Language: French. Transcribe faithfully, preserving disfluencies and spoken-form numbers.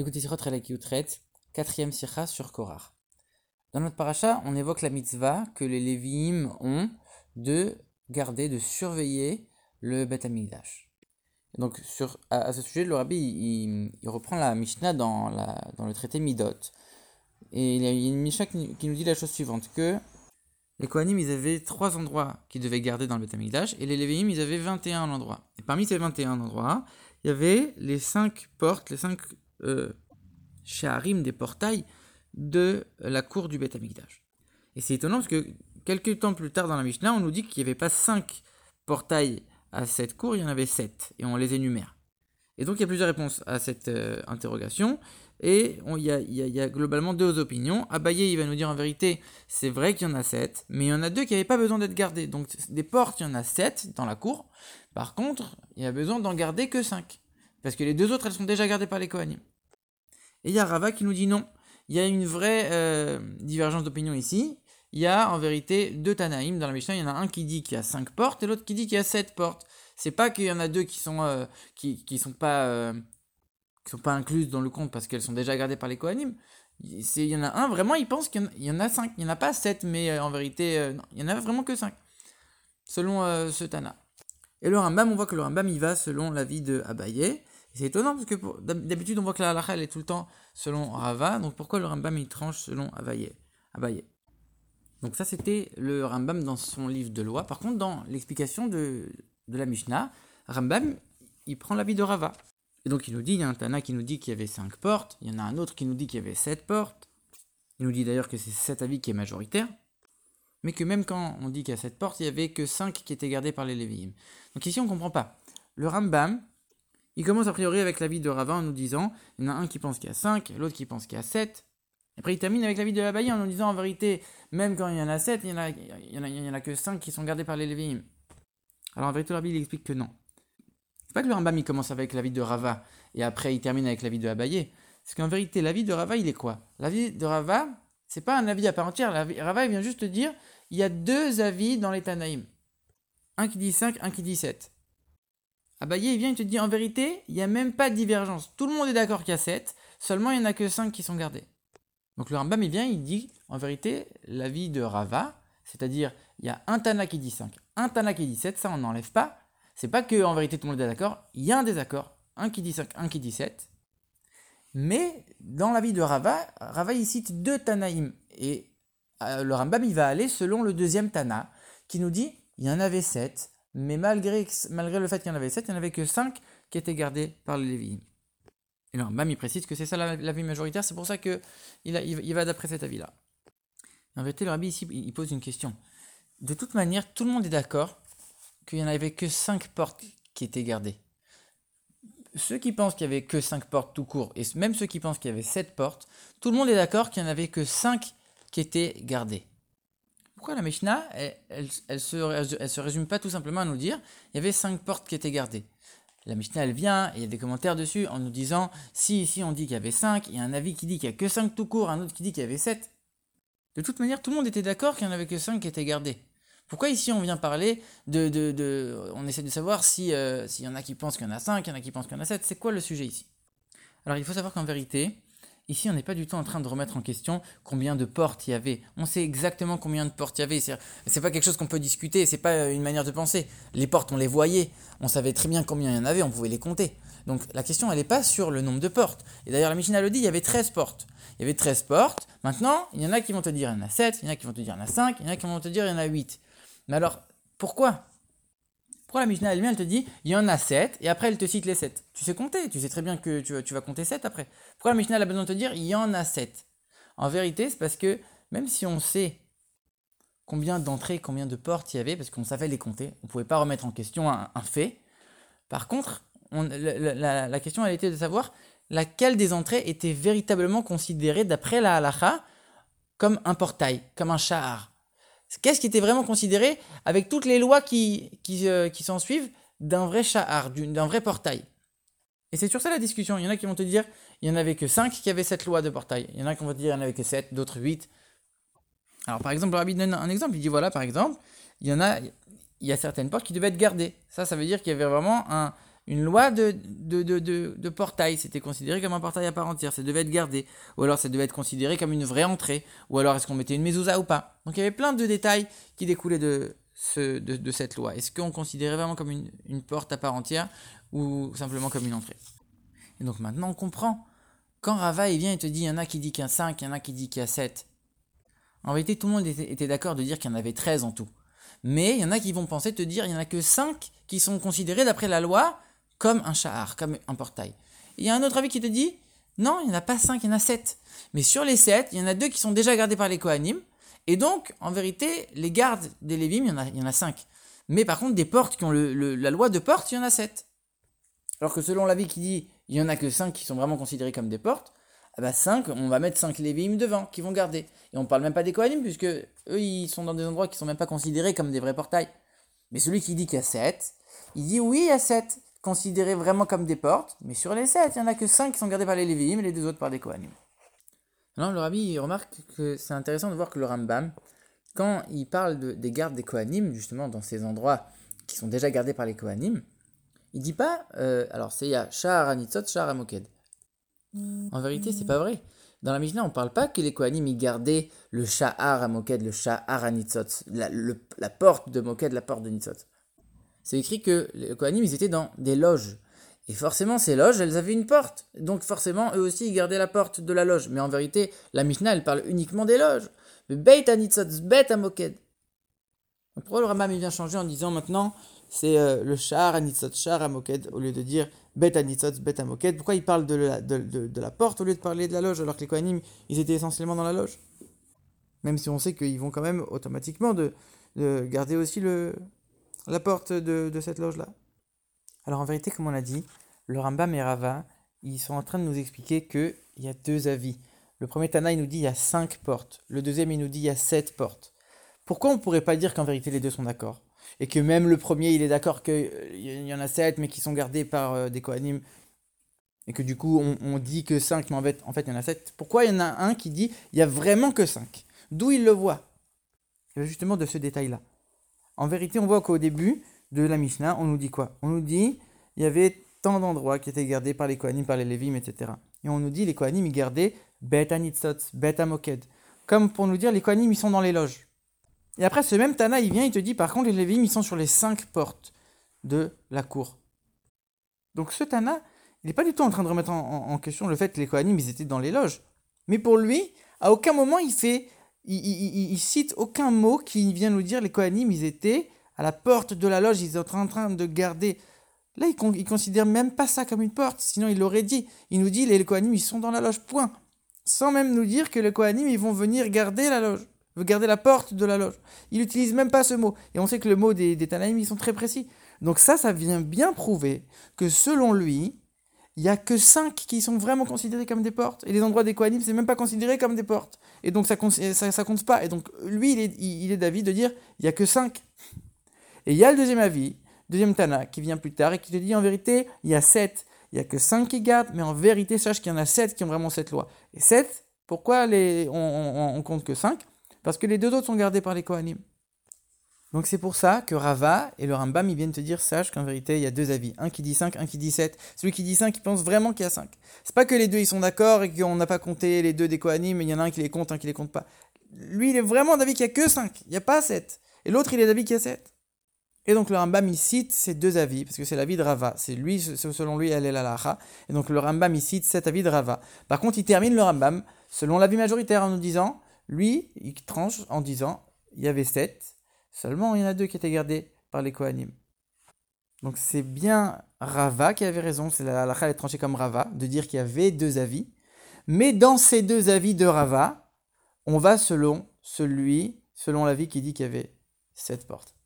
L'écoutez Sichot Chelek Yutret, quatrième Sicha sur Korach. Dans notre paracha, on évoque la mitzvah que les Leviim ont de garder, de surveiller le Bet Hamikdash. Donc sur, à, à ce sujet, le Rabbi il, il reprend la Mishnah dans, la, dans le traité Midot. Et il y a une Mishnah qui, qui nous dit la chose suivante, que les Kohanim, ils avaient trois endroits qu'ils devaient garder dans le Beit HaMikdash, et les Leviim, ils avaient vingt et un endroits. Et parmi ces vingt et un endroits, il y avait les cinq portes, les cinq euh, sha'arim, des portails de la cour du Beit HaMikdash. Et c'est étonnant parce que quelques temps plus tard dans la Mishnah, on nous dit qu'il n'y avait pas cinq portails à cette cour, il y en avait sept, et on les énumère. Et donc il y a plusieurs réponses à cette euh, interrogation, et il y, y, y a globalement deux opinions. Abaye, il va nous dire en vérité, c'est vrai qu'il y en a sept, mais il y en a deux qui n'avaient pas besoin d'être gardées. Donc des portes, il y en a sept dans la cour, par contre, il y a besoin d'en garder que cinq, parce que les deux autres, elles sont déjà gardées par les Kohanim. Et il y a Rava qui nous dit non, il y a une vraie euh, divergence d'opinion ici. Il y a en vérité deux Tanaïm dans la Mishnah, il y en a un qui dit qu'il y a cinq portes, et l'autre qui dit qu'il y a sept portes. C'est pas qu'il y en a deux qui sont euh, qui qui sont pas euh, qui sont pas incluses dans le compte parce qu'elles sont déjà gardées par les Kohanim. C'est il y en a un vraiment, il pense qu'il y en a cinq, il n'y en a pas sept, mais en vérité euh, non, il y en a vraiment que cinq selon euh, ce Tana. Et le Rambam, on voit que le Rambam il va selon l'avis de Abaye. C'est étonnant parce que pour, d'habitude on voit que la Halakha elle est tout le temps selon Rava, donc pourquoi le Rambam il tranche selon Abaye Abaye. Donc ça c'était le Rambam dans son livre de loi. Par contre dans l'explication de de la Mishnah, Rambam, il prend l'avis de Rava. Et donc il nous dit, il y a un Tana qui nous dit qu'il y avait cinq portes, il y en a un autre qui nous dit qu'il y avait sept portes, il nous dit d'ailleurs que c'est cet avis qui est majoritaire, mais que même quand on dit qu'il y a sept portes, il n'y avait que cinq qui étaient gardées par les Lévi'im. Donc ici on ne comprend pas. Le Rambam, il commence a priori avec l'avis de Rava en nous disant, il y en a un qui pense qu'il y a cinq, l'autre qui pense qu'il y a sept, après il termine avec l'avis de Abaye en nous disant en vérité, même quand il y en a sept, il n'y en, en, en a que cinq qui sont gardées par les Lévi'im. Alors en vérité, le Rabbi il explique que non. C'est pas que le Rambam il commence avec l'avis de Rava et après il termine avec l'avis de Abaye. Parce qu'en vérité, l'avis de Rava il est quoi ? L'avis de Rava, c'est pas un avis à part entière. Rava il vient juste dire il y a deux avis dans les Tanaïm. Un qui dit cinq, un qui dit sept. Abaye il vient et te dit en vérité, il n'y a même pas de divergence. Tout le monde est d'accord qu'il y a sept, seulement il n'y en a que cinq qui sont gardés. Donc le Rambam il vient, il dit en vérité l'avis de Rava. C'est-à-dire, il y a un Tana qui dit cinq, un Tana qui dit sept, ça on n'enlève pas. C'est pas que en vérité tout le monde est d'accord, il y a un désaccord, un qui dit cinq, un qui dit sept. Mais dans l'avis de Rava, Rava il cite deux Tanaïm. Et euh, le Rambam il va aller selon le deuxième Tana, qui nous dit il y en avait sept, mais malgré, malgré le fait qu'il y en avait sept, il n'y en avait que cinq qui étaient gardés par les Lévi'im. Et le Rambam il précise que c'est ça l'avis majoritaire, c'est pour ça qu'il il va d'après cet avis-là. En vérité, le Rabbi ici, il pose une question. De toute manière, tout le monde est d'accord qu'il n'y en avait que cinq portes qui étaient gardées. Ceux qui pensent qu'il n'y avait que cinq portes tout court, et même ceux qui pensent qu'il y avait sept portes, tout le monde est d'accord qu'il n'y en avait que cinq qui étaient gardées. Pourquoi la Mishnah, elle, elle, elle, se, elle se résume pas tout simplement à nous dire il y avait cinq portes qui étaient gardées. La Mishnah, elle vient, et il y a des commentaires dessus en nous disant si ici si on dit qu'il y avait cinq, il y a un avis qui dit qu'il n'y a que cinq tout court, un autre qui dit qu'il y avait sept. De toute manière, tout le monde était d'accord qu'il n'y en avait que cinq qui étaient gardés. Pourquoi ici on vient parler de... de, de on essaie de savoir si, euh, s'il y en a qui pensent qu'il y en a cinq, il y en a qui pensent qu'il y en a sept. C'est quoi le sujet ici ? Alors il faut savoir qu'en vérité, ici on n'est pas du tout en train de remettre en question combien de portes il y avait. On sait exactement combien de portes il y avait. C'est, c'est pas quelque chose qu'on peut discuter, c'est pas une manière de penser. Les portes, on les voyait, on savait très bien combien il y en avait, on pouvait les compter. Donc la question, elle n'est pas sur le nombre de portes. Et d'ailleurs, la Mishnah le dit, il y avait treize portes. Il y avait treize portes. Maintenant, il y en a qui vont te dire il y en a sept, il y en a qui vont te dire il y en a cinq, il y en a qui vont te dire il y en a huit. Mais alors, pourquoi ? Pourquoi la Mishnah elle-même, elle te dit il y en a sept et après elle te cite les sept ? Tu sais compter, tu sais très bien que tu, tu vas compter sept après. Pourquoi la Mishnah elle a besoin de te dire il y en a sept ? En vérité, c'est parce que même si on sait combien d'entrées, combien de portes il y avait, parce qu'on savait les compter, on ne pouvait pas remettre en question un, un fait. Par contre, On, la, la, la question elle était de savoir laquelle des entrées était véritablement considérée d'après la halakha comme un portail, comme un sha'ar. Qu'est-ce qui était vraiment considéré avec toutes les lois qui, qui, euh, qui s'en suivent d'un vrai sha'ar, d'une, d'un vrai portail. Et c'est sur ça la discussion. Il y en a qui vont te dire il n'y en avait que cinq qui avaient cette loi de portail. Il y en a qui vont te dire il n'y en avait que sept, d'autres huit. Alors par exemple, le Rabbi donne un exemple. Il dit voilà par exemple, il y en a, il y a certaines portes qui devaient être gardées. Ça, ça veut dire qu'il y avait vraiment un une loi de, de, de, de, de portail. C'était considéré comme un portail à part entière, ça devait être gardé. Ou alors ça devait être considéré comme une vraie entrée. Ou alors est-ce qu'on mettait une mezouza ou pas. Donc il y avait plein de détails qui découlaient de, ce, de, de cette loi. Est-ce qu'on considérait vraiment comme une, une porte à part entière ou simplement comme une entrée? Et donc maintenant on comprend. Quand Rava il vient et te dit, il y en a qui dit qu'il y a cinq, il y en a qui dit qu'il y a sept. En vérité, tout le monde était, était d'accord de dire qu'il y en avait treize en tout. Mais il y en a qui vont penser te dire, il n'y en a que cinq qui sont considérés d'après la loi comme un sha'ar, comme un portail. Il y a un autre avis qui te dit, non, il n'y en a pas cinq, il y en a sept. Mais sur les sept, il y en a deux qui sont déjà gardés par les Kohanim. Et donc, en vérité, les gardes des Leviim, il y en a, il y en a cinq. Mais par contre, des portes qui ont le, le, la loi de porte, il y en a sept. Alors que selon l'avis qui dit, il n'y en a que cinq qui sont vraiment considérés comme des portes, eh ben cinq, on va mettre cinq Lévi'im devant, qui vont garder. Et on ne parle même pas des Kohanim, puisque eux, ils sont dans des endroits qui ne sont même pas considérés comme des vrais portails. Mais celui qui dit qu'il y a sept, il dit oui, il y a sept, considérés vraiment comme des portes, mais sur les sept, il n'y en a que cinq qui sont gardés par les Lévi'im et les deux autres par des Kohanim. Alors le Rabbi remarque que c'est intéressant de voir que le Rambam, quand il parle de, des gardes des Kohanim, justement dans ces endroits qui sont déjà gardés par les Kohanim, il dit pas, euh, alors c'est il y a Sha'ar HaNitzotz, Sha'ar HaMoked. En vérité, c'est pas vrai. Dans la Mishnah, on parle pas que les Kohanim y gardaient le Sha'ar HaMoked, le Sha'ar HaNitzotz, la, le, la porte de Moked, la porte de Nitzotz. C'est écrit que les Kohanim, ils étaient dans des loges. Et forcément, ces loges, elles avaient une porte. Donc forcément, eux aussi, ils gardaient la porte de la loge. Mais en vérité, la Mishnah, elle parle uniquement des loges. Mais Beit HaNitzotz, Beit HaMoked. Pourquoi le Rambam vient changer en disant maintenant c'est euh, le Sha'ar HaNitzotz, Sha'ar HaMoked, au lieu de dire Bet HaNitzotz, Bet HaMoked? Pourquoi il parle de la, de, de, de la porte au lieu de parler de la loge, alors que les Kohanim, ils étaient essentiellement dans la loge? Même si on sait qu'ils vont quand même automatiquement de, de garder aussi le, la porte de, de cette loge-là. Alors en vérité, comme on l'a dit, le Rambam et Rava, ils sont en train de nous expliquer qu'il y a deux avis. Le premier Tana, il nous dit il y a cinq portes. Le deuxième, il nous dit il y a sept portes. Pourquoi on ne pourrait pas dire qu'en vérité, les deux sont d'accord ? Et que même le premier, il est d'accord qu'il y en a sept, mais qui sont gardés par euh, des Kohanim. Et que du coup, on, on dit que cinq, mais en fait, en fait, il y en a sept. Pourquoi il y en a un qui dit il n'y a vraiment que cinq? D'où il le voit? Et justement, de ce détail-là. En vérité, on voit qu'au début de la Mishnah, on nous dit quoi? On nous dit il y avait tant d'endroits qui étaient gardés par les Kohanim, par les Lévim, et cetera. Et on nous dit les Kohanim, ils gardaient Bet HaNitzotz, Bet HaMoked. Comme pour nous dire les Kohanim, ils sont dans les loges. Et après, ce même Tana, il vient, il te dit, par contre, les Léviim, ils sont sur les cinq portes de la cour. Donc ce Tana, il n'est pas du tout en train de remettre en, en, en question le fait que les Kohanim, ils étaient dans les loges. Mais pour lui, à aucun moment, il fait, il, il, il, il cite aucun mot qui vient nous dire les Kohanim, ils étaient à la porte de la loge, ils étaient en train de garder. Là, il ne con, considère même pas ça comme une porte, sinon il l'aurait dit. Il nous dit, les, les Kohanim, ils sont dans la loge, point. Sans même nous dire que les Kohanim, ils vont venir garder la loge. Veut garder la porte de la loge. Il n'utilise même pas ce mot. Et on sait que le mot des, des Tanaïm, ils sont très précis. Donc ça, ça vient bien prouver que selon lui, il n'y a que cinq qui sont vraiment considérés comme des portes. Et les endroits des Kohanim, c'est même pas considéré comme des portes. Et donc ça ne ça, ça compte pas. Et donc lui, il est, il, il est d'avis de dire, il n'y a que cinq. Et il y a le deuxième avis, deuxième Tana, qui vient plus tard et qui te dit en vérité, il y a sept. Il n'y a que cinq qui gardent, mais en vérité, sache qu'il y en a sept qui ont vraiment cette loi. Et sept, pourquoi les, on, on, on compte que cinq? Parce que les deux autres sont gardés par les Kohanim. Donc c'est pour ça que Rava et le Rambam, ils viennent te dire, sache qu'en vérité, il y a deux avis. Un qui dit cinq, un qui dit sept. Celui qui dit cinq, il pense vraiment qu'il y a cinq. C'est pas que les deux, ils sont d'accord et qu'on n'a pas compté les deux des Kohanim, mais il y en a un qui les compte, un qui les compte pas. Lui, il est vraiment d'avis qu'il n'y a que cinq, il n'y a pas sept. Et l'autre, il est d'avis qu'il y a sept. Et donc le Rambam, il cite ces deux avis, parce que c'est l'avis de Rava. C'est lui, selon lui, elle est la Halakha. Et donc le Rambam, il cite cet avis de Rava. Par contre, il termine le Rambam, selon l'avis majoritaire, en nous disant... Lui, il tranche en disant, il y avait sept, seulement il y en a deux qui étaient gardés par les Kohanim. Donc c'est bien Rava qui avait raison, c'est la halakha est tranchée comme Rava, de dire qu'il y avait deux avis. Mais dans ces deux avis de Rava, on va selon celui, selon l'avis qui dit qu'il y avait sept portes.